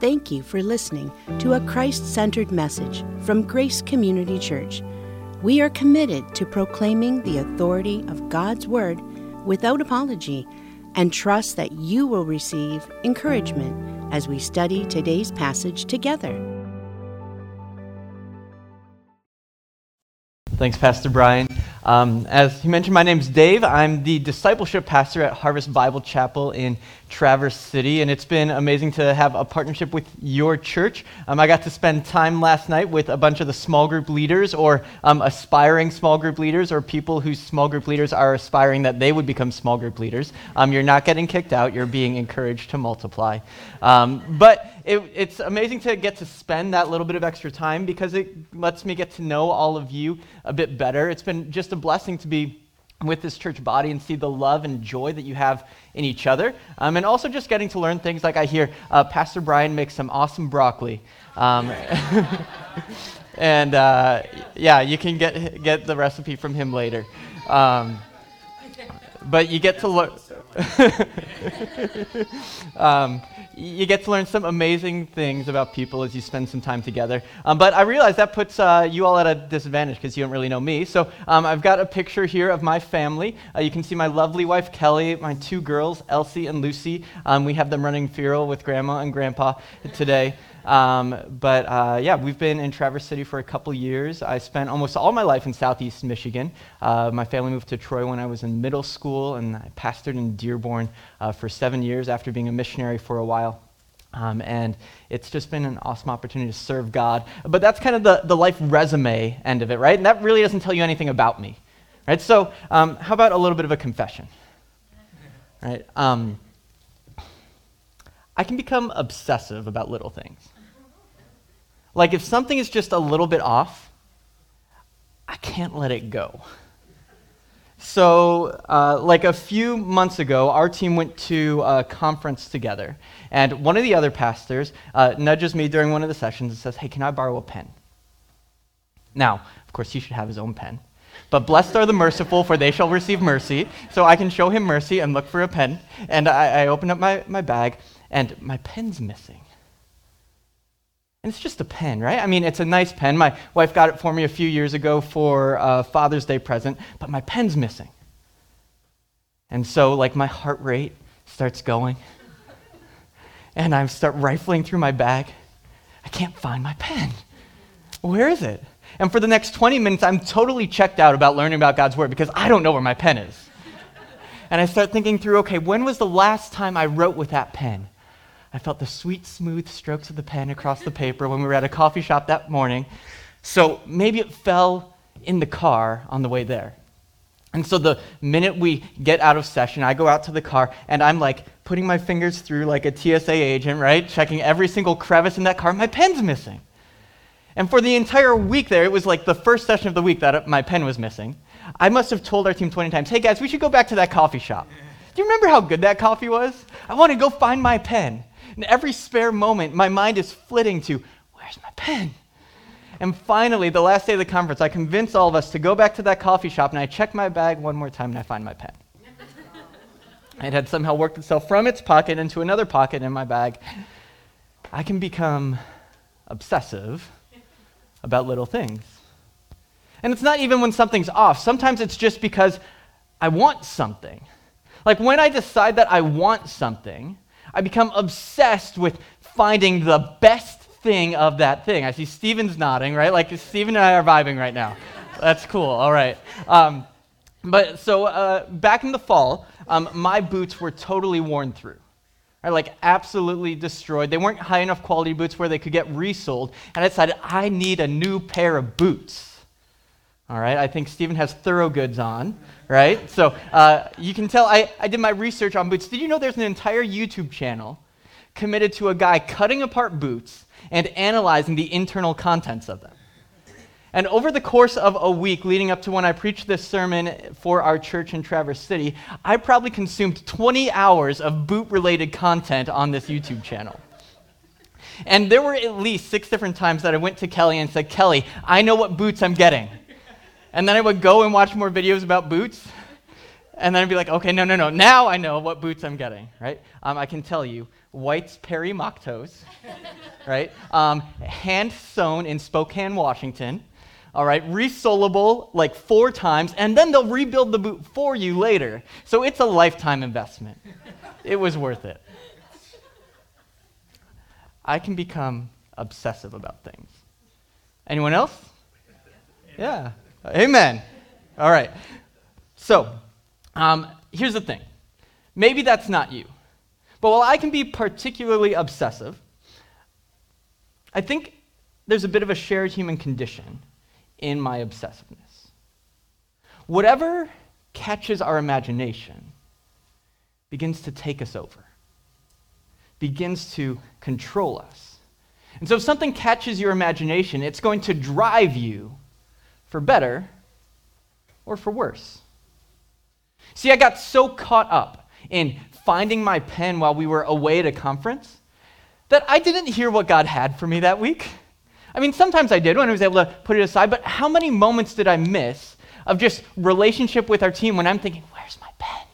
Thank you for listening to a Christ-centered message from Grace Community Church. We are committed to proclaiming the authority of God's Word without apology and trust that you will receive encouragement as we study today's passage together. Thanks, Pastor Brian. As he mentioned, my name's Dave. I'm the discipleship pastor at Harvest Bible Chapel in Traverse City, and it's been amazing to have a partnership with your church. I got to spend time last night with a bunch of the small group leaders or aspiring small group leaders or people whose small group leaders are aspiring that they would become small group leaders. You're not getting kicked out. You're being encouraged to multiply. But it's amazing to get to spend that little bit of extra time because it lets me get to know all of you a bit better. It's been just a blessing to be with this church body and see the love and joy that you have in each other. And also just getting to learn things like I hear Pastor Brian makes some awesome broccoli. And yeah, you can get the recipe from him later. But you get to learn... You get to learn some amazing things about people as you spend some time together. But I realize that puts you all at a disadvantage because you don't really know me. So I've got a picture here of my family. You can see my lovely wife, Kelly, my two girls, Elsie and Lucy. We have them running feral with Grandma and Grandpa today. Yeah, we've been in Traverse City for a couple years. I spent almost all my life in Southeast Michigan. My family moved to Troy when I was in middle school, and I pastored in Dearborn for 7 years after being a missionary for a while. And it's just been an awesome opportunity to serve God. But that's kind of the life resume end of it, right? And that really doesn't tell you anything about me, right? So how about a little bit of a confession, right? I can become obsessive about little things. Like if something is just a little bit off, I can't let it go. So like a few months ago, our team went to a conference together, and one of the other pastors nudges me during one of the sessions and says, "Hey, can I borrow a pen?" Now, of course, he should have his own pen, but blessed are the merciful, for they shall receive mercy. So I can show him mercy and look for a pen, and I open up my bag, and my pen's missing. And it's just a pen, right? I mean, it's a nice pen. My wife got it for me a few years ago for a Father's Day present, but my pen's missing. And so, like, my heart rate starts going, and I start rifling through my bag. I can't find my pen. Where is it? And for the next 20 minutes, I'm totally checked out about learning about God's Word because I don't know where my pen is. And I start thinking through, okay, when was the last time I wrote with that pen? I felt the sweet, smooth strokes of the pen across the paper when we were at a coffee shop that morning. So maybe it fell in the car on the way there. And so the minute we get out of session, I go out to the car, and I'm like putting my fingers through like a TSA agent, right? Checking every single crevice in that car. My pen's missing. And for the entire week there, it was like the first session of the week that my pen was missing. I must have told our team 20 times, "Hey guys, we should go back to that coffee shop. Do you remember how good that coffee was? I want to go find my pen." In every spare moment, my mind is flitting to, where's my pen? And finally, the last day of the conference, I convince all of us to go back to that coffee shop, and I check my bag one more time, and I find my pen. It had somehow worked itself from its pocket into another pocket in my bag. I can become obsessive about little things. And it's not even when something's off. Sometimes it's just because I want something. Like when I decide that I want something, I become obsessed with finding the best thing of that thing. I see Steven's nodding, right? Like Steven and I are vibing right now. That's cool. All right. But so back in the fall, my boots were totally worn through, right? Like absolutely destroyed. They weren't high enough quality boots where they could get resold. And I decided I need a new pair of boots. All right, I think Steven has Thorogoods on, right? So you can tell I did my research on boots. Did you know there's an entire YouTube channel committed to a guy cutting apart boots and analyzing the internal contents of them? And over the course of a week leading up to when I preached this sermon for our church in Traverse City, I probably consumed 20 hours of boot-related content on this YouTube channel. And there were at least 6 different times that I went to Kelly and said, "Kelly, I know what boots I'm getting." And then I would go and watch more videos about boots. And then I'd be like, okay, no, now I know what boots I'm getting, right? I can tell you, White's Perry Mock Toes, right? Hand-sewn in Spokane, Washington, all right? Resolable like 4 times, and then they'll rebuild the boot for you later. So it's a lifetime investment. It was worth it. I can become obsessive about things. Anyone else? Amen. Yeah. Amen. All right. So here's the thing. Maybe that's not you. But while I can be particularly obsessive, I think there's a bit of a shared human condition in my obsessiveness. Whatever catches our imagination begins to take us over, begins to control us. And so if something catches your imagination, it's going to drive you for better or for worse. See, I got so caught up in finding my pen while we were away at a conference that I didn't hear what God had for me that week. I mean, sometimes I did when I was able to put it aside, but how many moments did I miss of just relationship with our team when I'm thinking, where's my pen?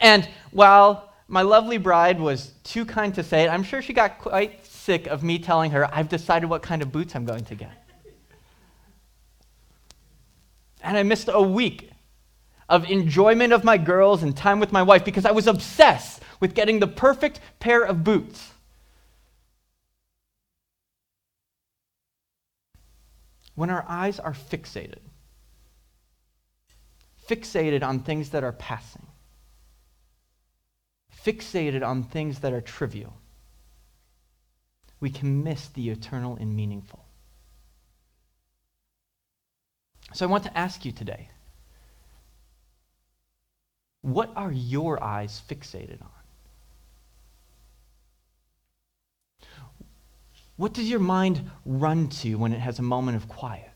And while my lovely bride was too kind to say it, I'm sure she got quite sick of me telling her, I've decided what kind of boots I'm going to get. And I missed a week of enjoyment of my girls and time with my wife because I was obsessed with getting the perfect pair of boots. When our eyes are fixated on things that are passing, fixated on things that are trivial, we can miss the eternal and meaningful. So I want to ask you today, what are your eyes fixated on? What does your mind run to when it has a moment of quiet?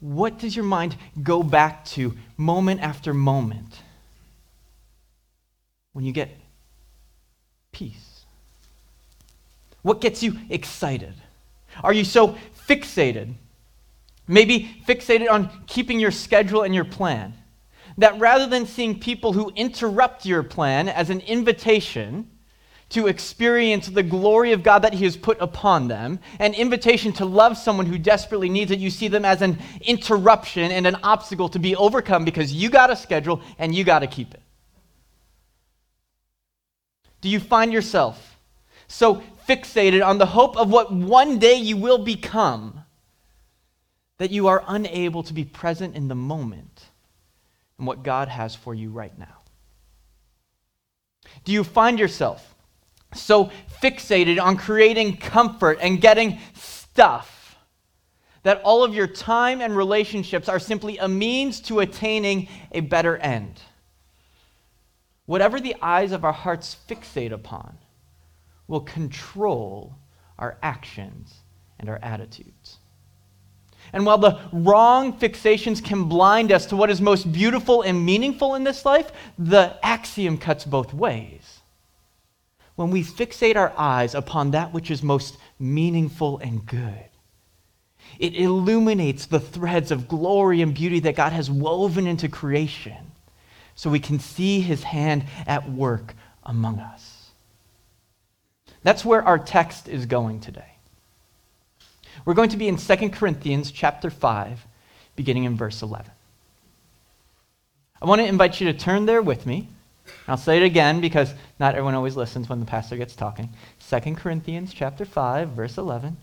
What does your mind go back to moment after moment when you get peace? What gets you excited? Are you so fixated? Maybe fixated on keeping your schedule and your plan, that rather than seeing people who interrupt your plan as an invitation to experience the glory of God that He has put upon them, an invitation to love someone who desperately needs it, you see them as an interruption and an obstacle to be overcome because you got a schedule and you got to keep it. Do you find yourself so fixated on the hope of what one day you will become that you are unable to be present in the moment and what God has for you right now? Do you find yourself so fixated on creating comfort and getting stuff that all of your time and relationships are simply a means to attaining a better end? Whatever the eyes of our hearts fixate upon will control our actions and our attitudes. And while the wrong fixations can blind us to what is most beautiful and meaningful in this life, the axiom cuts both ways. When we fixate our eyes upon that which is most meaningful and good, it illuminates the threads of glory and beauty that God has woven into creation so we can see His hand at work among us. That's where our text is going today. We're going to be in 2 Corinthians chapter 5, beginning in verse 11. I want to invite you to turn there with me. I'll say it again because not everyone always listens when the pastor gets talking. 2 Corinthians chapter 5, verse 11.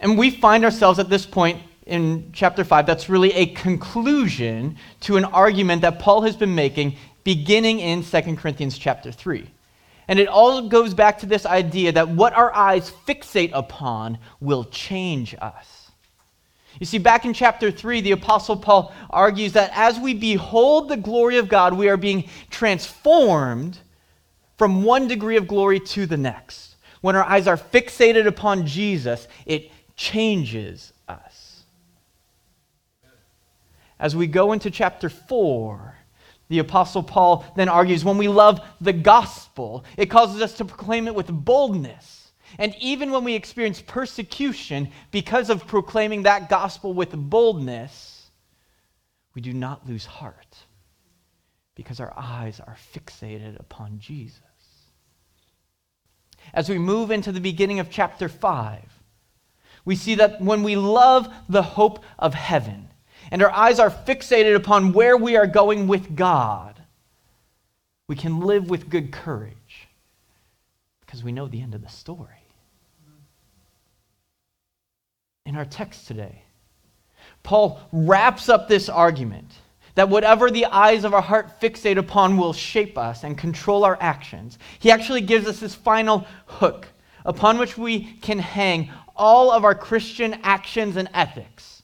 And we find ourselves at this point in chapter 5 that's really a conclusion to an argument that Paul has been making beginning in 2 Corinthians chapter 3. And it all goes back to this idea that what our eyes fixate upon will change us. You see, back in chapter 3, the Apostle Paul argues that as we behold the glory of God, we are being transformed from one degree of glory to the next. When our eyes are fixated upon Jesus, it changes us. As we go into chapter 4, the Apostle Paul then argues when we love the gospel, it causes us to proclaim it with boldness. And even when we experience persecution because of proclaiming that gospel with boldness, we do not lose heart because our eyes are fixated upon Jesus. As we move into the beginning of chapter 5, we see that when we love the hope of heaven and our eyes are fixated upon where we are going with God, we can live with good courage because we know the end of the story. In our text today, Paul wraps up this argument that whatever the eyes of our heart fixate upon will shape us and control our actions. He actually gives us this final hook upon which we can hang all of our Christian actions and ethics.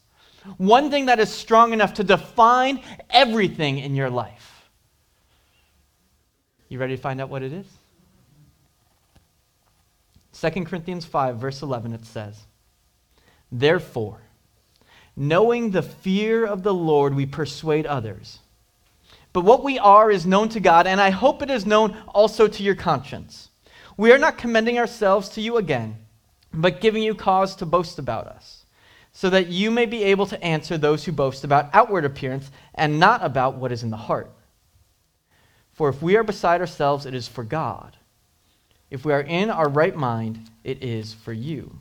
One thing that is strong enough to define everything in your life. You ready to find out what it is? 2 Corinthians 5, verse 11, it says, "Therefore, knowing the fear of the Lord, we persuade others. But what we are is known to God, and I hope it is known also to your conscience. We are not commending ourselves to you again, but giving you cause to boast about us, so that you may be able to answer those who boast about outward appearance and not about what is in the heart. For if we are beside ourselves, it is for God. If we are in our right mind, it is for you.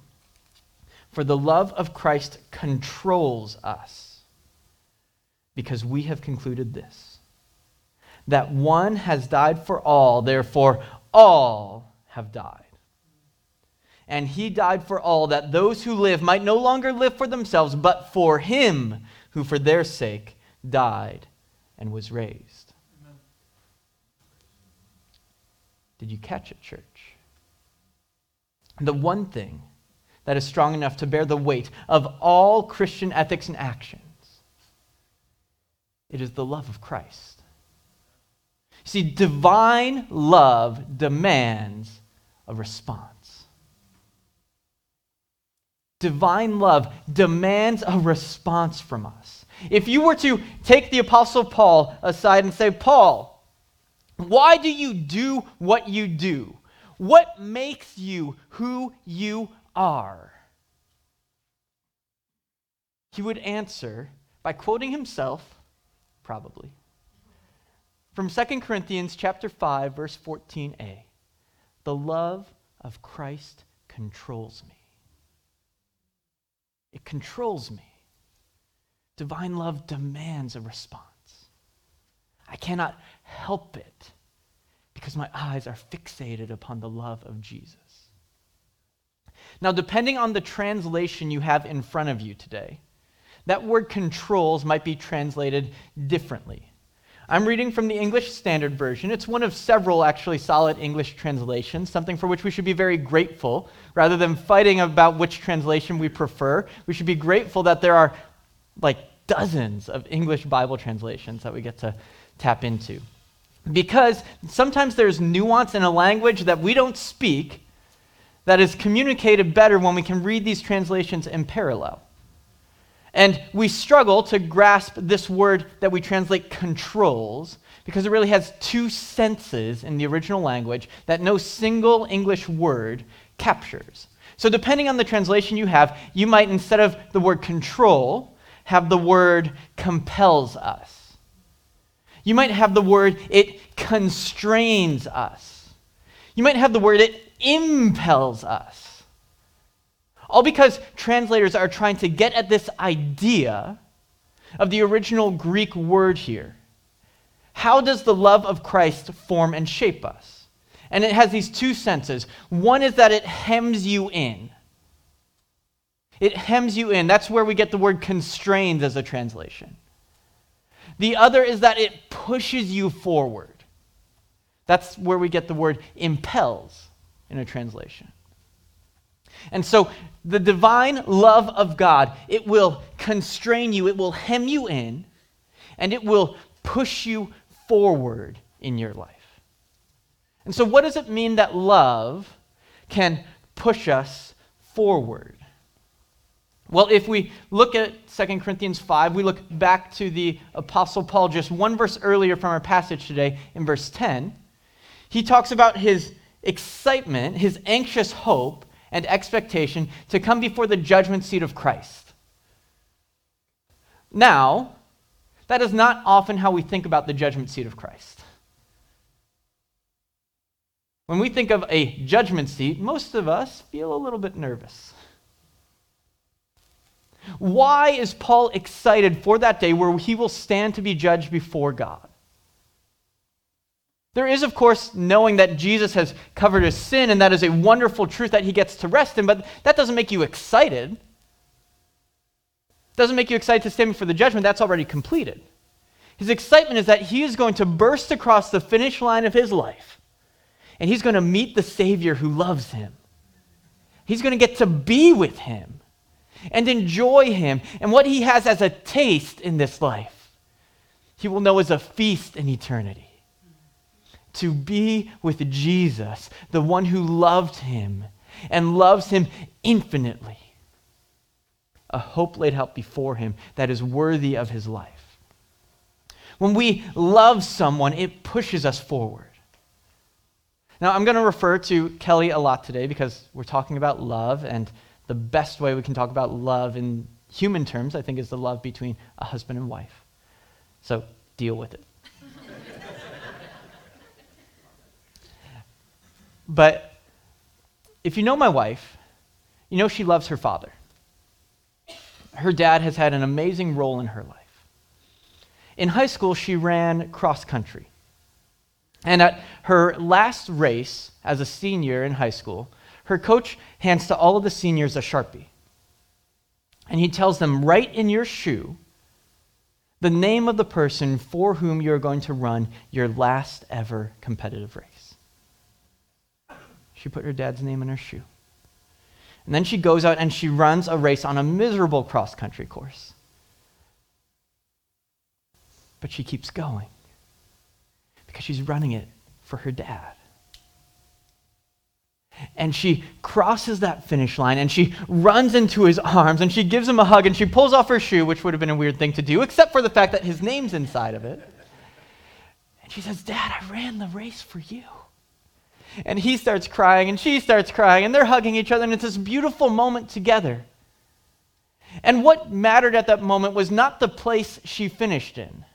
For the love of Christ controls us, because we have concluded this, that one has died for all, therefore all have died. And he died for all, that those who live might no longer live for themselves, but for him who for their sake died and was raised." Amen. Did you catch it, church? The one thing that is strong enough to bear the weight of all Christian ethics and actions, it is the love of Christ. See, divine love demands a response. Divine love demands a response from us. If you were to take the Apostle Paul aside and say, "Paul, why do you do what you do? What makes you who you are?" He would answer by quoting himself, probably, from 2 Corinthians chapter 5, verse 14a. "The love of Christ controls me." It controls me. Divine love demands a response. I cannot help it because my eyes are fixated upon the love of Jesus. Now, depending on the translation you have in front of you today, that word "controls" might be translated differently. I'm reading from the English Standard Version. It's one of several actually solid English translations, something for which we should be very grateful. Rather than fighting about which translation we prefer, we should be grateful that there are like dozens of English Bible translations that we get to tap into. Because sometimes there's nuance in a language that we don't speak that is communicated better when we can read these translations in parallel. And we struggle to grasp this word that we translate "controls" because it really has two senses in the original language that no single English word captures. So depending on the translation you have, you might, instead of the word "control," have the word "compels us." You might have the word "it constrains us." You might have the word "it impels us," all because translators are trying to get at this idea of the original Greek word here. How does the love of Christ form and shape us? And it has these two senses. One is that it hems you in. It hems you in. That's where we get the word "constrains" as a translation. The other is that it pushes you forward. That's where we get the word "impels" in a translation. And so the divine love of God, it will constrain you, it will hem you in, and it will push you forward in your life. And so what does it mean that love can push us forward? Well, if we look at 2 Corinthians 5, we look back to the Apostle Paul just one verse earlier from our passage today, in verse 10. He talks about his excitement, his anxious hope and expectation to come before the judgment seat of Christ. Now, that is not often how we think about the judgment seat of Christ. When we think of a judgment seat, most of us feel a little bit nervous. Why is Paul excited for that day where he will stand to be judged before God? There is, of course, knowing that Jesus has covered his sin, and that is a wonderful truth that he gets to rest in, but that doesn't make you excited. It doesn't make you excited to stand before the judgment. That's already completed. His excitement is that he is going to burst across the finish line of his life. And he's going to meet the Savior who loves him. He's going to get to be with him and enjoy him. And what he has as a taste in this life, he will know as a feast in eternity. To be with Jesus, the one who loved him and loves him infinitely. A hope laid out before him that is worthy of his life. When we love someone, it pushes us forward. Now, I'm going to refer to Kelly a lot today because we're talking about love, and the best way we can talk about love in human terms, I think, is the love between a husband and wife. So deal with it. But if you know my wife, you know she loves her father. Her dad has had an amazing role in her life. In high school, she ran cross country. And at her last race as a senior in high school, her coach hands to all of the seniors a Sharpie. And he tells them, write in your shoe the name of the person for whom you're going to run your last ever competitive race. She put her dad's name in her shoe. And then she goes out and she runs a race on a miserable cross-country course. But she keeps going. Because she's running it for her dad. And she crosses that finish line, and she runs into his arms, and she gives him a hug, and she pulls off her shoe, which would have been a weird thing to do, except for the fact that his name's inside of it. And she says, Dad, I ran the race for you. And he starts crying, and she starts crying, and they're hugging each other, and it's this beautiful moment together. And what mattered at that moment was not the place she finished in.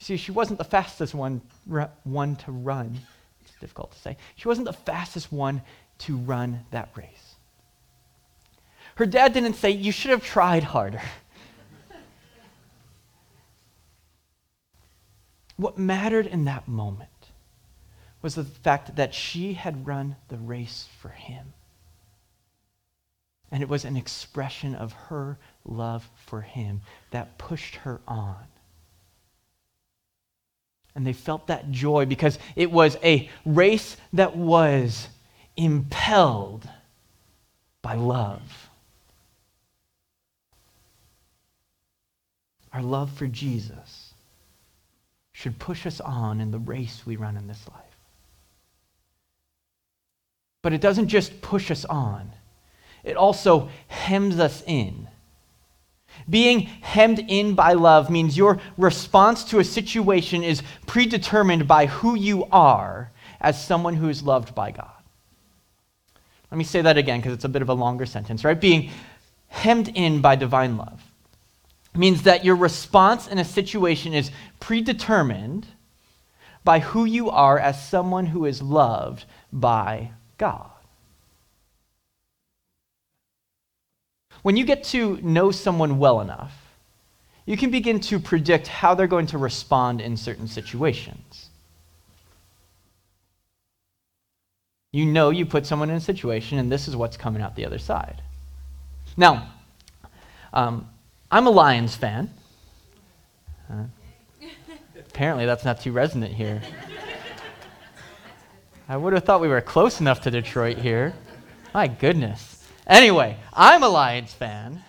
See, she wasn't the fastest one to run. It's difficult to say. She wasn't the fastest one to run that race. Her dad didn't say, you should have tried harder. What mattered in that moment was the fact that she had run the race for him. And it was an expression of her love for him that pushed her on. And they felt that joy because it was a race that was impelled by love. Our love for Jesus should push us on in the race we run in this life. But it doesn't just push us on. It also hems us in. Being hemmed in by love means your response to a situation is predetermined by who you are as someone who is loved by God. Let me say that again because it's a bit of a longer sentence, right? Being hemmed in by divine love means that your response in a situation is predetermined by who you are as someone who is loved by God. When you get to know someone well enough, you can begin to predict how they're going to respond in certain situations. You know you put someone in a situation, and this is what's coming out the other side. Now, I'm a Lions fan. Apparently that's not too resonant here. I would have thought we were close enough to Detroit here. My goodness. Anyway, I'm a Lions fan.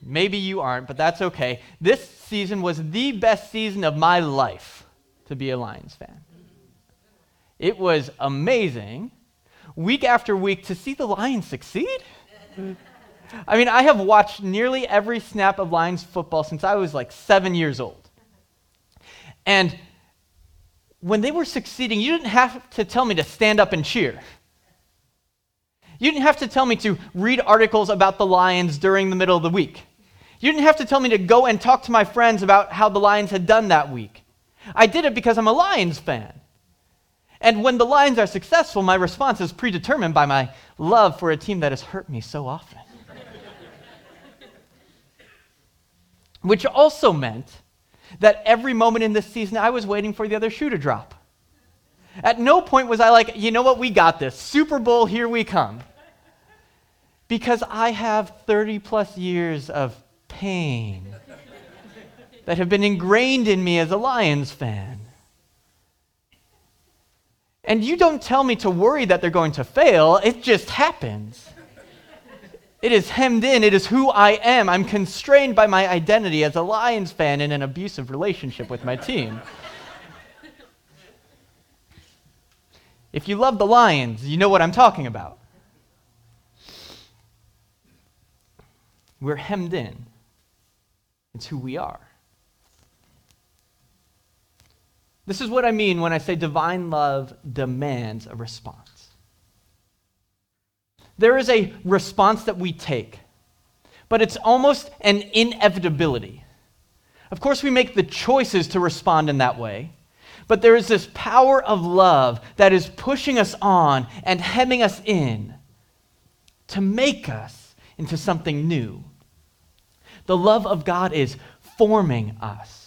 Maybe you aren't, but that's okay. This season was the best season of my life to be a Lions fan. It was amazing, week after week, to see the Lions succeed. I mean, I have watched nearly every snap of Lions football since I was like 7 years old. And when they were succeeding, you didn't have to tell me to stand up and cheer. You didn't have to tell me to read articles about the Lions during the middle of the week. You didn't have to tell me to go and talk to my friends about how the Lions had done that week. I did it because I'm a Lions fan. And when the Lions are successful, my response is predetermined by my love for a team that has hurt me so often. Which also meant that every moment in this season, I was waiting for the other shoe to drop. At no point was I like, you know what, we got this. Super Bowl, here we come. Because I have 30 plus years of pain that have been ingrained in me as a Lions fan. And you don't tell me to worry that they're going to fail. It just happens. It is hemmed in. It is who I am. I'm constrained by my identity as a Lions fan in an abusive relationship with my team. If you love the Lions, you know what I'm talking about. We're hemmed in. It's who we are. This is what I mean when I say divine love demands a response. There is a response that we take, but it's almost an inevitability. Of course, we make the choices to respond in that way, but there is this power of love that is pushing us on and hemming us in to make us into something new. The love of God is forming us.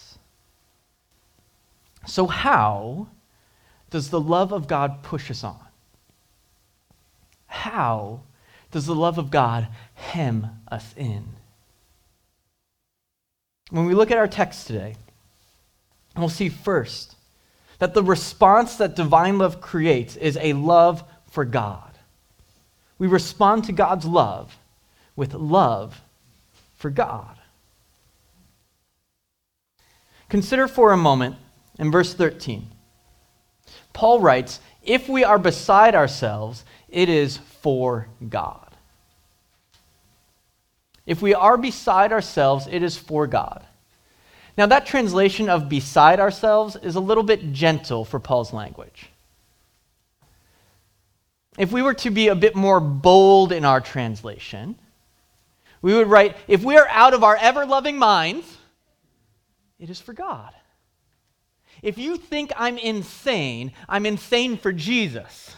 So how does the love of God push us on? How does the love of God hem us in? When we look at our text today, we'll see first that the response that divine love creates is a love for God. We respond to God's love with love for God. Consider for a moment in verse 13. Paul writes, "If we are beside ourselves, it is for God." If we are beside ourselves, it is for God. Now that translation of beside ourselves is a little bit gentle for Paul's language. If we were to be a bit more bold in our translation, we would write, if we are out of our ever-loving minds, it is for God. If you think I'm insane for Jesus.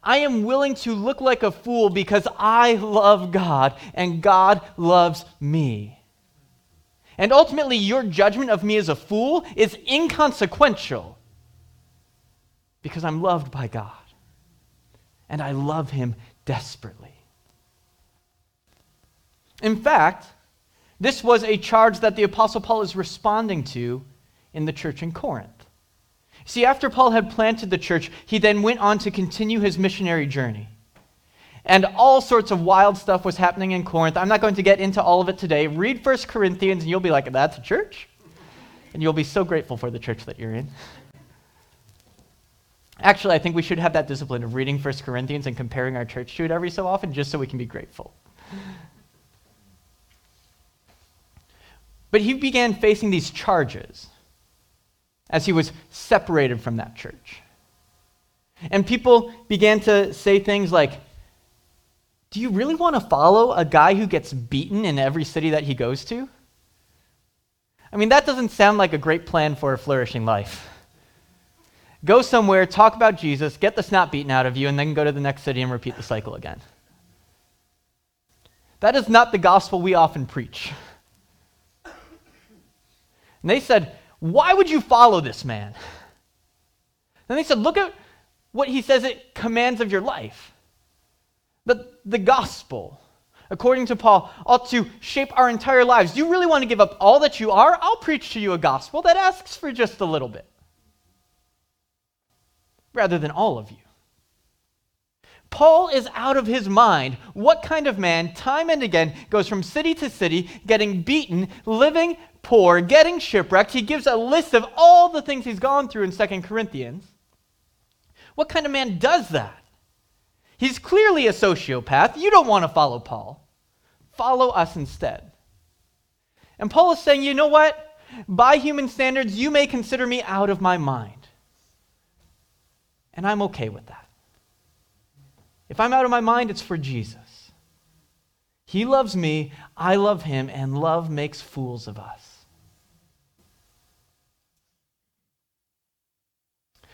I am willing to look like a fool because I love God and God loves me. And ultimately, your judgment of me as a fool is inconsequential because I'm loved by God and I love him desperately. In fact, this was a charge that the Apostle Paul is responding to in the church in Corinth. See, after Paul had planted the church, he then went on to continue his missionary journey. And all sorts of wild stuff was happening in Corinth. I'm not going to get into all of it today. Read 1 Corinthians and you'll be like, that's a church? And you'll be so grateful for the church that you're in. Actually, I think we should have that discipline of reading 1 Corinthians and comparing our church to it every so often just so we can be grateful. But he began facing these charges as he was separated from that church. And people began to say things like, do you really want to follow a guy who gets beaten in every city that he goes to? I mean, that doesn't sound like a great plan for a flourishing life. Go somewhere, talk about Jesus, get the snot beaten out of you, and then go to the next city and repeat the cycle again. That is not the gospel we often preach. And they said, why would you follow this man? Then they said, look at what he says it commands of your life. The gospel, according to Paul, ought to shape our entire lives. Do you really want to give up all that you are? I'll preach to you a gospel that asks for just a little bit, rather than all of you. Paul is out of his mind. What kind of man, time and again, goes from city to city, getting beaten, living poor, getting shipwrecked? He gives a list of all the things he's gone through in 2 Corinthians. What kind of man does that? He's clearly a sociopath. You don't want to follow Paul. Follow us instead. And Paul is saying, you know what? By human standards, you may consider me out of my mind. And I'm okay with that. If I'm out of my mind, it's for Jesus. He loves me, I love him, and love makes fools of us.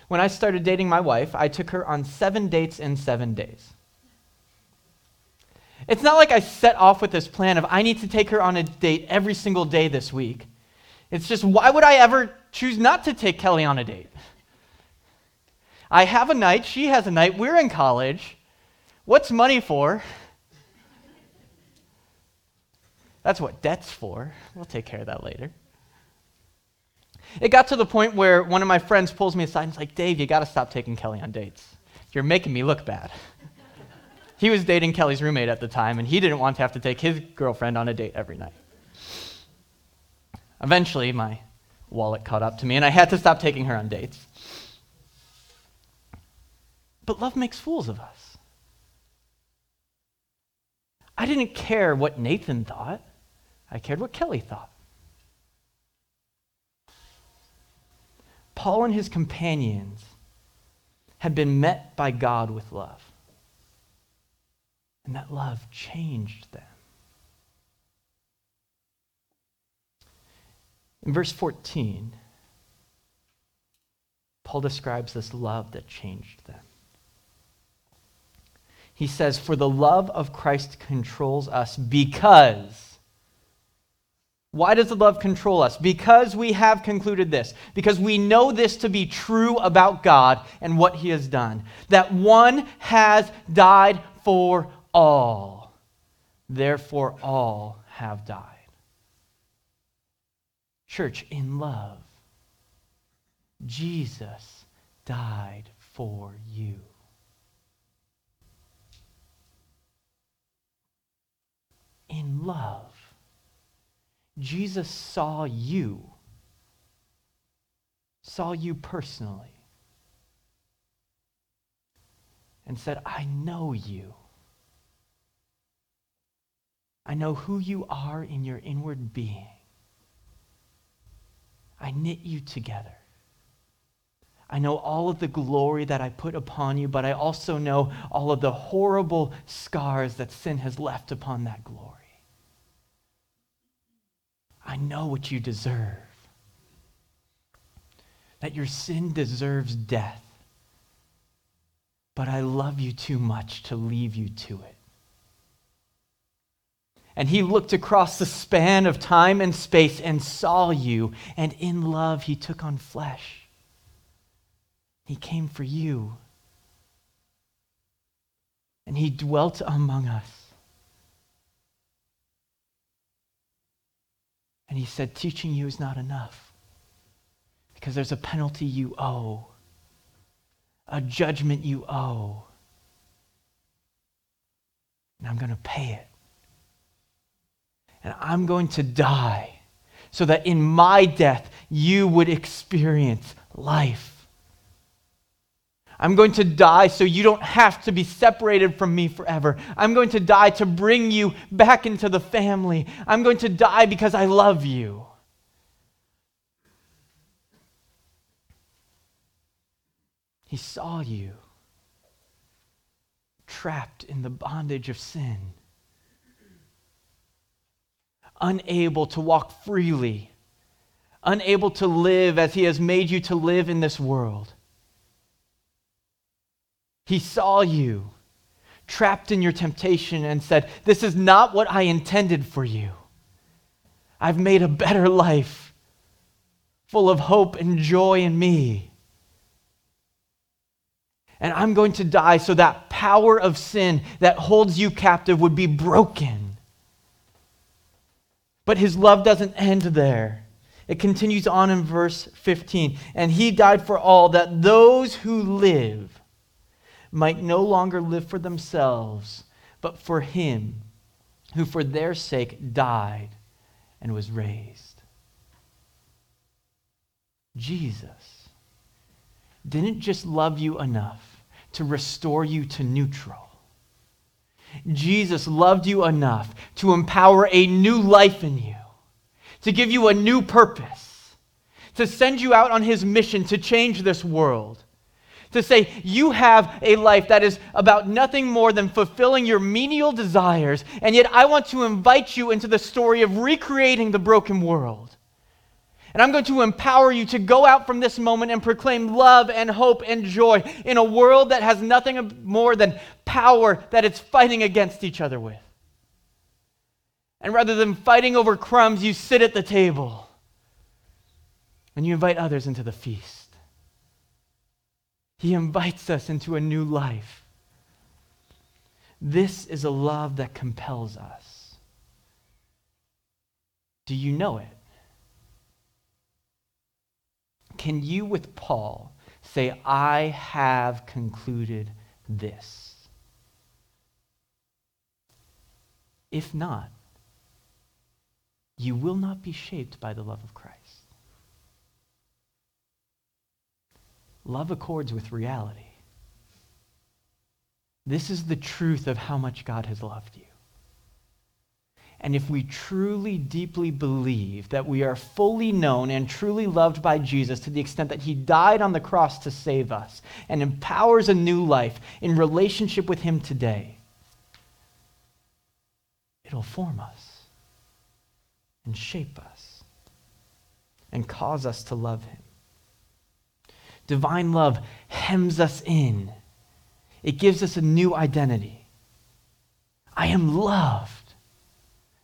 When I started dating my wife, I took her on 7 dates in 7 days. It's not like I set off with this plan of I need to take her on a date every single day this week. It's just, why would I ever choose not to take Kelly on a date? I have a night, she has a night, we're in college. What's money for? That's what debt's for. We'll take care of that later. It got to the point where one of my friends pulls me aside and is like, Dave, you got to stop taking Kelly on dates. You're making me look bad. He was dating Kelly's roommate at the time, and he didn't want to have to take his girlfriend on a date every night. Eventually, my wallet caught up to me, and I had to stop taking her on dates. But love makes fools of us. I didn't care what Nathan thought. I cared what Kelly thought. Paul and his companions had been met by God with love. And that love changed them. In verse 14, Paul describes this love that changed them. He says, for the love of Christ controls us because... Why does the love control us? Because we have concluded this. Because we know this to be true about God and what he has done. That one has died for all. Therefore all have died. Church, in love, Jesus died for you. In love, Jesus saw you personally, and said, I know you. I know who you are in your inward being. I knit you together. I know all of the glory that I put upon you, but I also know all of the horrible scars that sin has left upon that glory. I know what you deserve. That your sin deserves death. But I love you too much to leave you to it. And he looked across the span of time and space and saw you, and in love he took on flesh. He came for you. And he dwelt among us. And he said, teaching you is not enough. Because there's a penalty you owe. A judgment you owe. And I'm going to pay it. And I'm going to die. So that in my death, you would experience life. I'm going to die so you don't have to be separated from me forever. I'm going to die to bring you back into the family. I'm going to die because I love you. He saw you trapped in the bondage of sin, unable to walk freely, unable to live as he has made you to live in this world. He saw you trapped in your temptation and said, this is not what I intended for you. I've made a better life full of hope and joy in me. And I'm going to die so that power of sin that holds you captive would be broken. But his love doesn't end there. It continues on in verse 15. And he died for all, that those who live might no longer live for themselves, but for him who for their sake died and was raised. Jesus didn't just love you enough to restore you to neutral. Jesus loved you enough to empower a new life in you, to give you a new purpose, to send you out on his mission to change this world, to say you have a life that is about nothing more than fulfilling your menial desires, and yet I want to invite you into the story of recreating the broken world. And I'm going to empower you to go out from this moment and proclaim love and hope and joy in a world that has nothing more than power that it's fighting against each other with. And rather than fighting over crumbs, you sit at the table and you invite others into the feast. He invites us into a new life. This is a love that compels us. Do you know it? Can you, with Paul, say, I have concluded this? If not, you will not be shaped by the love of Christ. Love accords with reality. This is the truth of how much God has loved you. And if we truly, deeply believe that we are fully known and truly loved by Jesus to the extent that he died on the cross to save us and empowers a new life in relationship with him today, it'll form us and shape us and cause us to love him. Divine love hems us in. It gives us a new identity. I am loved,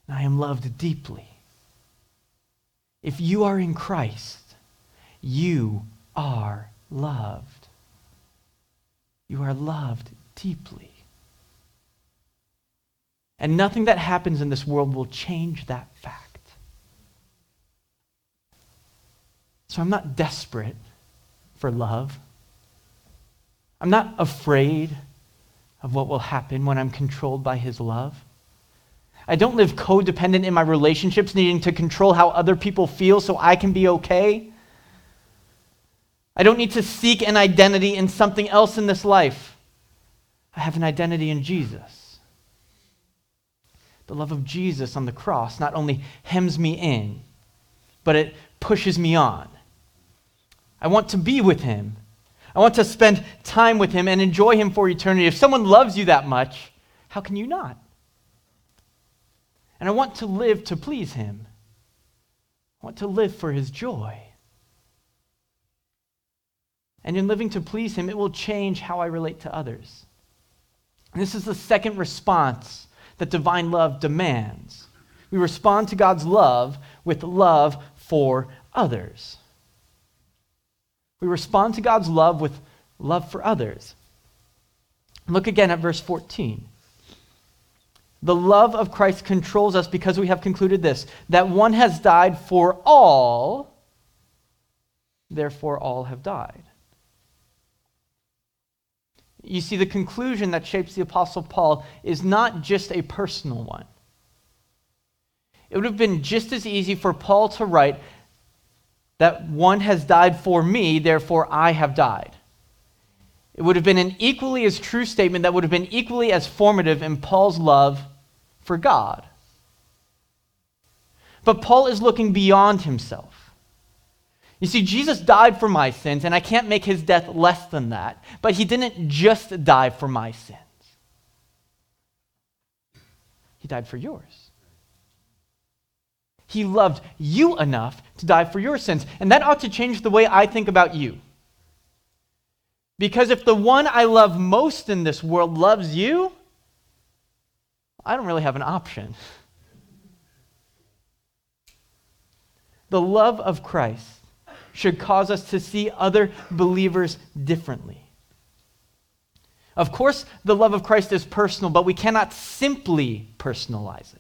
and I am loved deeply. If you are in Christ, you are loved. You are loved deeply. And nothing that happens in this world will change that fact. So I'm not desperate for love. I'm not afraid of what will happen when I'm controlled by his love. I don't live codependent in my relationships, needing to control how other people feel so I can be okay. I don't need to seek an identity in something else in this life. I have an identity in Jesus. The love of Jesus on the cross not only hems me in, but it pushes me on. I want to be with him. I want to spend time with him and enjoy him for eternity. If someone loves you that much, how can you not? And I want to live to please him. I want to live for his joy. And in living to please him, it will change how I relate to others. And this is the second response that divine love demands. We respond to God's love with love for others. We respond to God's love with love for others. Look again at verse 14. The love of Christ controls us because we have concluded this, that one has died for all, therefore all have died. You see, the conclusion that shapes the Apostle Paul is not just a personal one. It would have been just as easy for Paul to write that one has died for me, therefore I have died. It would have been an equally as true statement that would have been equally as formative in Paul's love for God. But Paul is looking beyond himself. You see, Jesus died for my sins, and I can't make his death less than that. But he didn't just die for my sins. He died for yours. He loved you enough to die for your sins. And that ought to change the way I think about you. Because if the one I love most in this world loves you, I don't really have an option. The love of Christ should cause us to see other believers differently. Of course, the love of Christ is personal, but we cannot simply personalize it.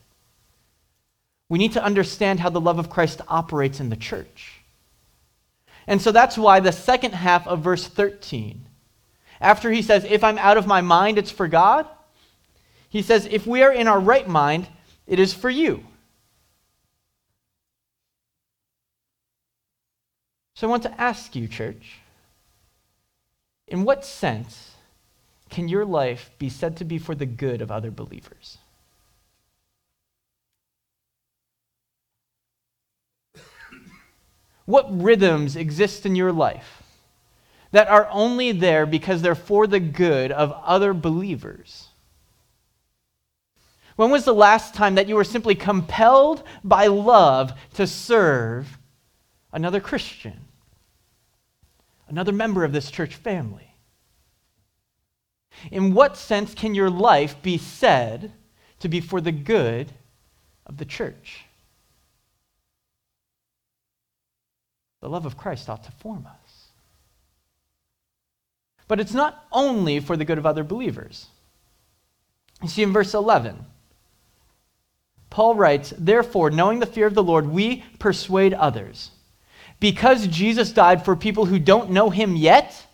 We need to understand how the love of Christ operates in the church. And so that's why the second half of verse 13, after he says, if I'm out of my mind, it's for God. He says, if we are in our right mind, it is for you. So I want to ask you, church, in what sense can your life be said to be for the good of other believers? What rhythms exist in your life that are only there because they're for the good of other believers? When was the last time that you were simply compelled by love to serve another Christian, another member of this church family? In what sense can your life be said to be for the good of the church? The love of Christ ought to form us. But it's not only for the good of other believers. You see, in verse 11, Paul writes, "Therefore, knowing the fear of the Lord, we persuade others." Because Jesus died for people who don't know him yet,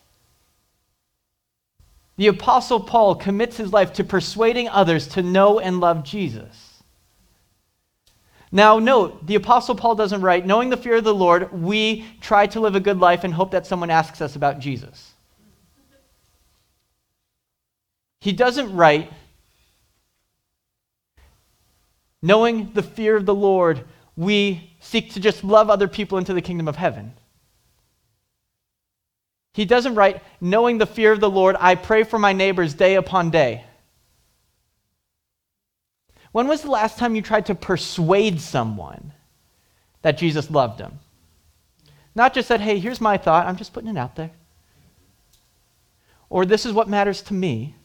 the Apostle Paul commits his life to persuading others to know and love Jesus. Now note, the Apostle Paul doesn't write, knowing the fear of the Lord, we try to live a good life and hope that someone asks us about Jesus. He doesn't write, knowing the fear of the Lord, we seek to just love other people into the kingdom of heaven. He doesn't write, knowing the fear of the Lord, I pray for my neighbors day upon day. When was the last time you tried to persuade someone that Jesus loved them? Not just that, hey, here's my thought, I'm just putting it out there. Or this is what matters to me.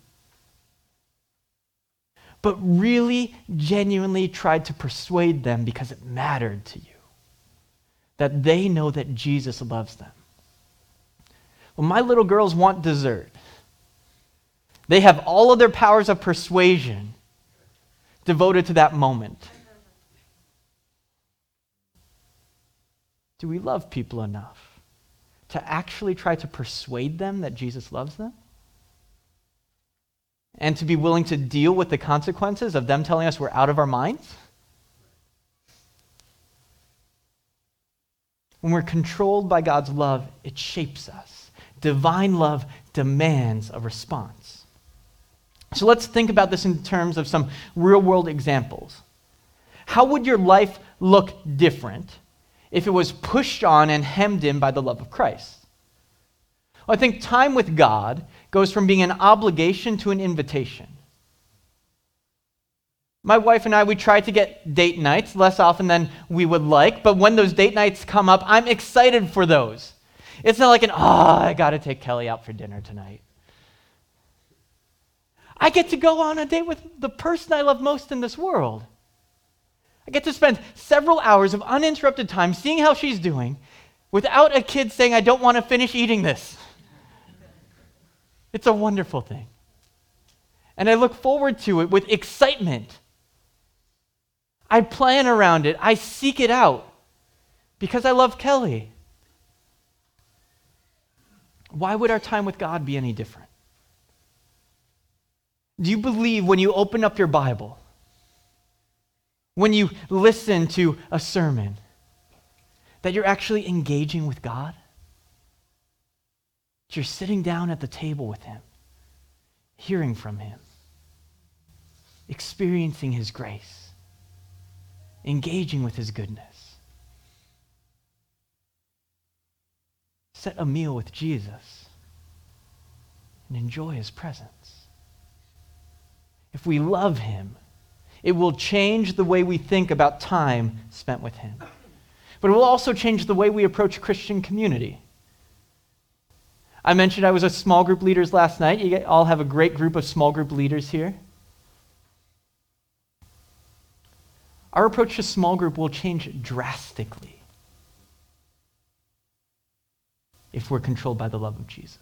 But really, genuinely tried to persuade them because it mattered to you. That they know that Jesus loves them. Well, my little girls want dessert. They have all of their powers of persuasion devoted to that moment. Do we love people enough to actually try to persuade them that Jesus loves them? And to be willing to deal with the consequences of them telling us we're out of our minds? When we're controlled by God's love, it shapes us. Divine love demands a response. So let's think about this in terms of some real-world examples. How would your life look different if it was pushed on and hemmed in by the love of Christ? Well, I think time with God goes from being an obligation to an invitation. My wife and I, we try to get date nights less often than we would like, but when those date nights come up, I'm excited for those. It's not like I got to take Kelly out for dinner tonight. I get to go on a date with the person I love most in this world. I get to spend several hours of uninterrupted time seeing how she's doing without a kid saying, I don't want to finish eating this. It's a wonderful thing. And I look forward to it with excitement. I plan around it. I seek it out because I love Kelly. Why would our time with God be any different? Do you believe when you open up your Bible, when you listen to a sermon, that you're actually engaging with God? That you're sitting down at the table with Him, hearing from Him, experiencing His grace, engaging with His goodness? Set a meal with Jesus and enjoy His presence. If we love Him, it will change the way we think about time spent with Him. But it will also change the way we approach Christian community. I mentioned I was with small group leaders last night. You all have a great group of small group leaders here. Our approach to small group will change drastically if we're controlled by the love of Jesus.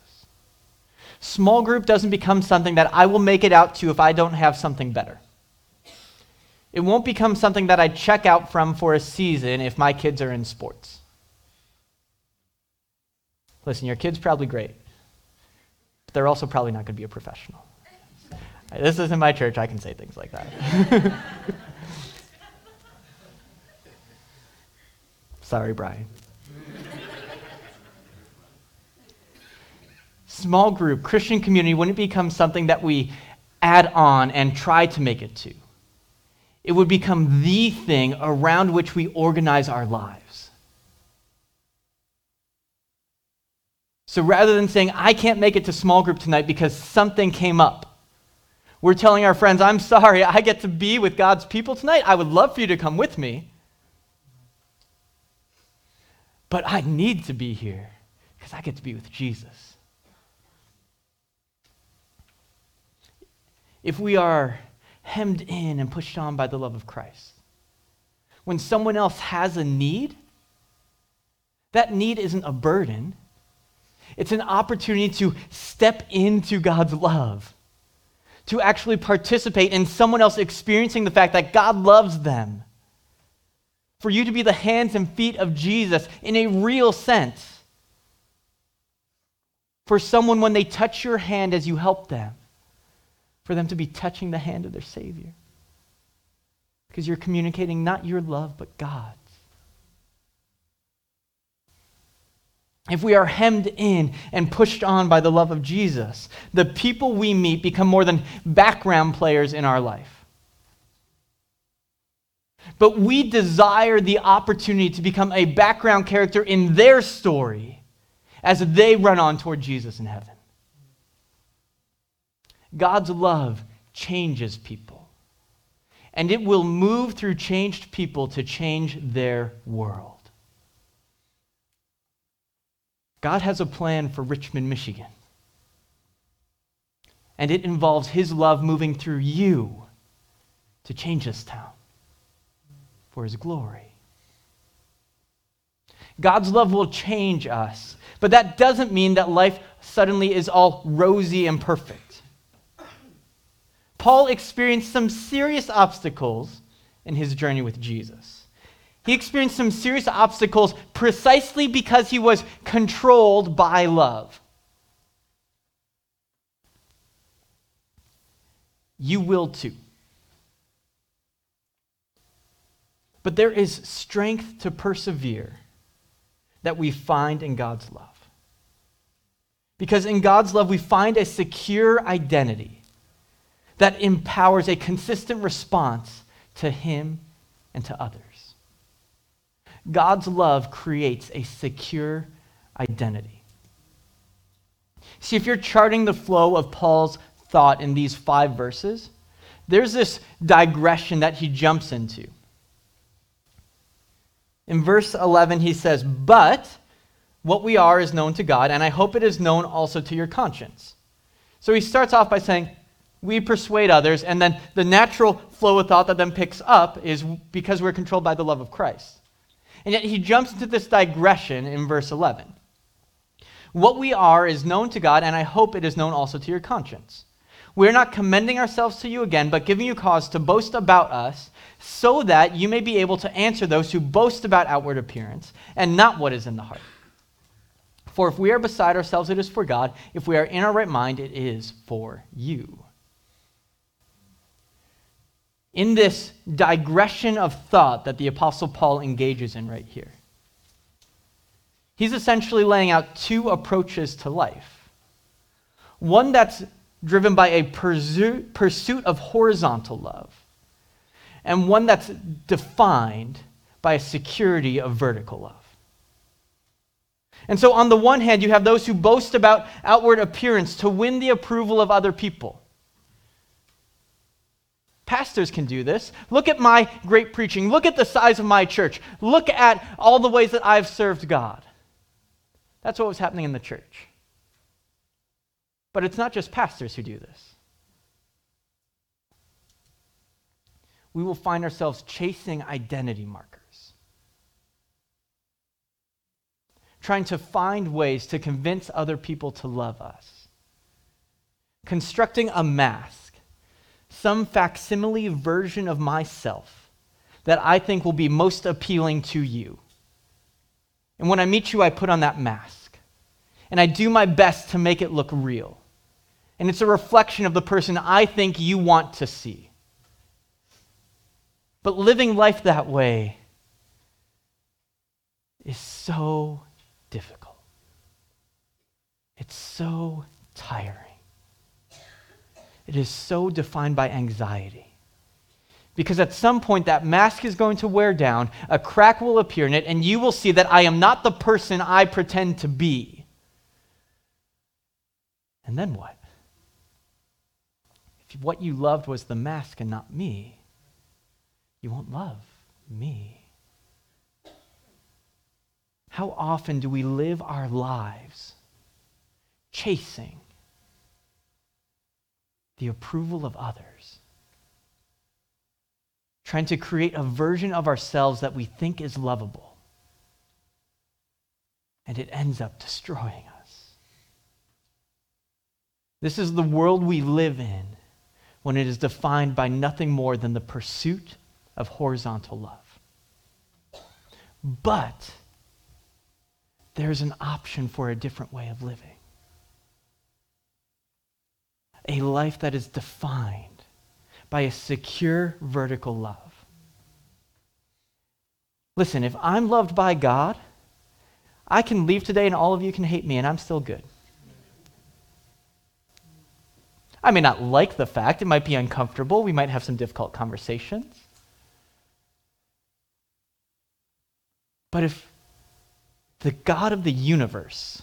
Small group doesn't become something that I will make it out to if I don't have something better. It won't become something that I check out from for a season if my kids are in sports. Listen, your kid's probably great, but they're also probably not going to be a professional. This isn't my church, I can say things like that. Sorry, Brian. Small group, Christian community, wouldn't become something that we add on and try to make it to. It would become the thing around which we organize our lives. So rather than saying, I can't make it to small group tonight because something came up, we're telling our friends, I'm sorry, I get to be with God's people tonight. I would love for you to come with me, but I need to be here because I get to be with Jesus. If we are hemmed in and pushed on by the love of Christ, when someone else has a need, that need isn't a burden. It's an opportunity to step into God's love, to actually participate in someone else experiencing the fact that God loves them, for you to be the hands and feet of Jesus in a real sense, for someone when they touch your hand as you help them, for them to be touching the hand of their Savior, because you're communicating not your love, but God's. If we are hemmed in and pushed on by the love of Jesus, the people we meet become more than background players in our life. But we desire the opportunity to become a background character in their story as they run on toward Jesus in heaven. God's love changes people, and it will move through changed people to change their world. God has a plan for Richmond, Michigan, and it involves his love moving through you to change this town for his glory. God's love will change us, but that doesn't mean that life suddenly is all rosy and perfect. Paul experienced some serious obstacles in his journey with Jesus. He experienced some serious obstacles precisely because he was controlled by love. You will too. But there is strength to persevere that we find in God's love. Because in God's love, we find a secure identity that empowers a consistent response to him and to others. God's love creates a secure identity. See, if you're charting the flow of Paul's thought in these 5 verses, there's this digression that he jumps into. In verse 11, he says, "But what we are is known to God, and I hope it is known also to your conscience." So he starts off by saying, we persuade others, and then the natural flow of thought that then picks up is because we're controlled by the love of Christ. And yet he jumps into this digression in verse 11. What we are is known to God, and I hope it is known also to your conscience. We are not commending ourselves to you again, but giving you cause to boast about us, so that you may be able to answer those who boast about outward appearance, and not what is in the heart. For if we are beside ourselves, it is for God. If we are in our right mind, it is for you. In this digression of thought that the Apostle Paul engages in right here, he's essentially laying out 2 approaches to life. One that's driven by a pursuit of horizontal love, and one that's defined by a security of vertical love. And so on the one hand, you have those who boast about outward appearance to win the approval of other people. Pastors can do this. Look at my great preaching. Look at the size of my church. Look at all the ways that I've served God. That's what was happening in the church. But it's not just pastors who do this. We will find ourselves chasing identity markers, trying to find ways to convince other people to love us, constructing a mask, some facsimile version of myself that I think will be most appealing to you. And when I meet you, I put on that mask, and I do my best to make it look real. And it's a reflection of the person I think you want to see. But living life that way is so difficult. It's so tiring. It is so defined by anxiety. Because at some point that mask is going to wear down, a crack will appear in it, and you will see that I am not the person I pretend to be. And then what? If what you loved was the mask and not me, you won't love me. How often do we live our lives chasing the approval of others, trying to create a version of ourselves that we think is lovable, and it ends up destroying us? This is the world we live in when it is defined by nothing more than the pursuit of horizontal love. But there's an option for a different way of living. A life that is defined by a secure vertical love. Listen, if I'm loved by God, I can leave today and all of you can hate me and I'm still good. I may not like the fact, it might be uncomfortable, we might have some difficult conversations. But if the God of the universe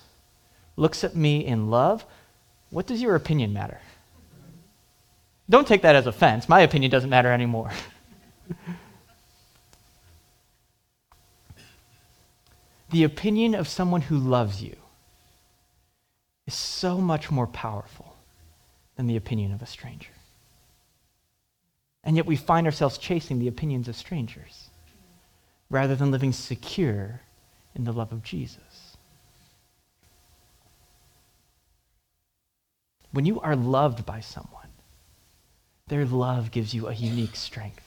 looks at me in love, what does your opinion matter? Don't take that as offense. My opinion doesn't matter anymore. The opinion of someone who loves you is so much more powerful than the opinion of a stranger. And yet we find ourselves chasing the opinions of strangers rather than living secure in the love of Jesus. When you are loved by someone, their love gives you a unique strength.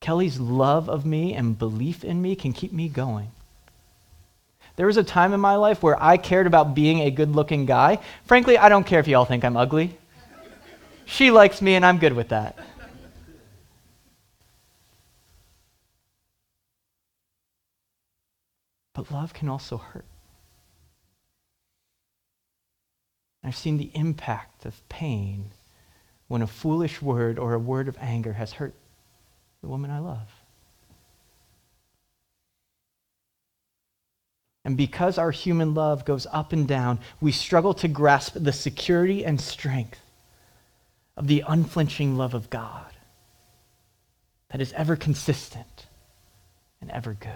Kelly's love of me and belief in me can keep me going. There was a time in my life where I cared about being a good-looking guy. Frankly, I don't care if you all think I'm ugly. She likes me, and I'm good with that. But love can also hurt. I've seen the impact of pain when a foolish word or a word of anger has hurt the woman I love. And because our human love goes up and down, we struggle to grasp the security and strength of the unflinching love of God that is ever consistent and ever good.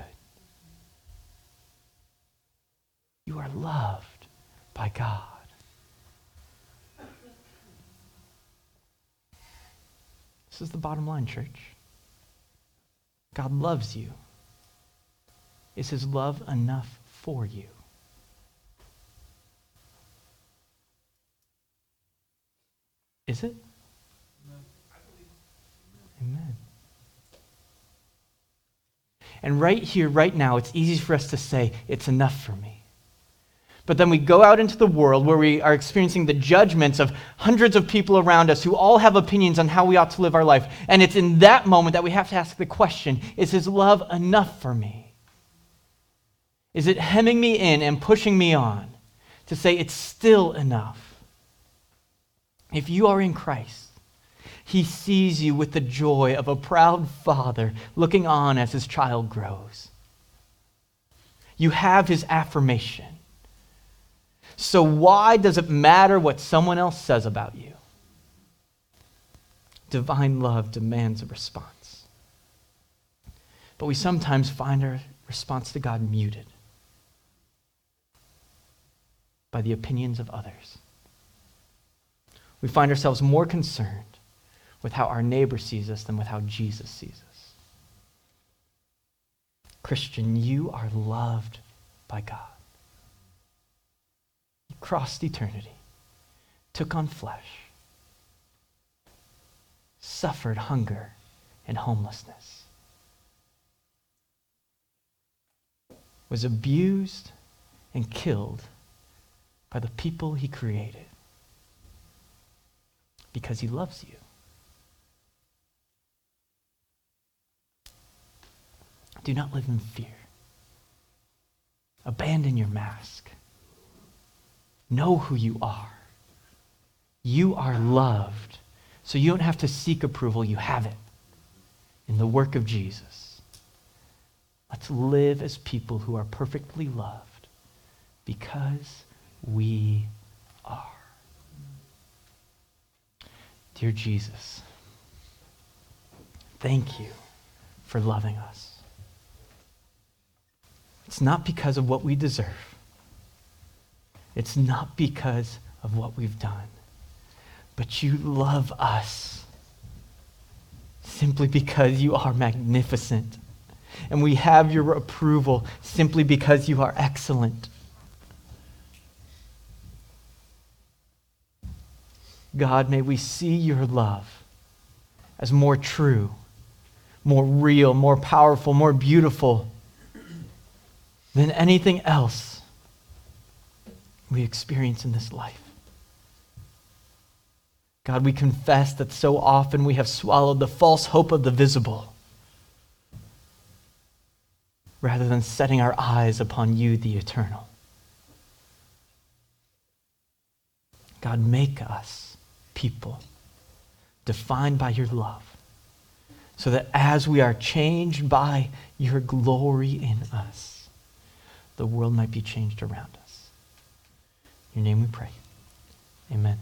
You are loved by God. This is the bottom line, church. God loves you. Is his love enough for you? Is it? Amen. And right here, right now, it's easy for us to say, it's enough for me. But then we go out into the world where we are experiencing the judgments of hundreds of people around us who all have opinions on how we ought to live our life. And it's in that moment that we have to ask the question, is his love enough for me? Is it hemming me in and pushing me on to say it's still enough? If you are in Christ, he sees you with the joy of a proud father looking on as his child grows. You have his affirmation. So why does it matter what someone else says about you? Divine love demands a response. But we sometimes find our response to God muted by the opinions of others. We find ourselves more concerned with how our neighbor sees us than with how Jesus sees us. Christian, you are loved by God. Crossed eternity, took on flesh, suffered hunger and homelessness, was abused and killed by the people he created because he loves you. Do not live in fear. Abandon your mask. Know who you are. You are loved. So you don't have to seek approval. You have it in the work of Jesus. Let's live as people who are perfectly loved because we are. Dear Jesus, thank you for loving us. It's not because of what we deserve. It's not because of what we've done. But you love us simply because you are magnificent. And we have your approval simply because you are excellent. God, may we see your love as more true, more real, more powerful, more beautiful than anything else we experience in this life. God, we confess that so often we have swallowed the false hope of the visible rather than setting our eyes upon you, the eternal. God, make us people defined by your love so that as we are changed by your glory in us, the world might be changed around us. In your name we pray. Amen.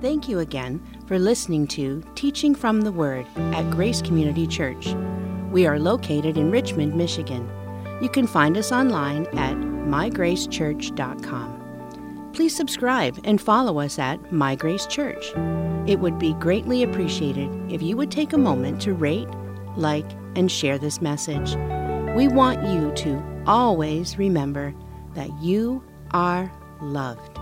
Thank you again for listening to Teaching from the Word at Grace Community Church. We are located in Richmond, Michigan. You can find us online at mygracechurch.com. Please subscribe and follow us at My Grace Church. It would be greatly appreciated if you would take a moment to rate, like, and share this message. We want you to always remember that you are loved.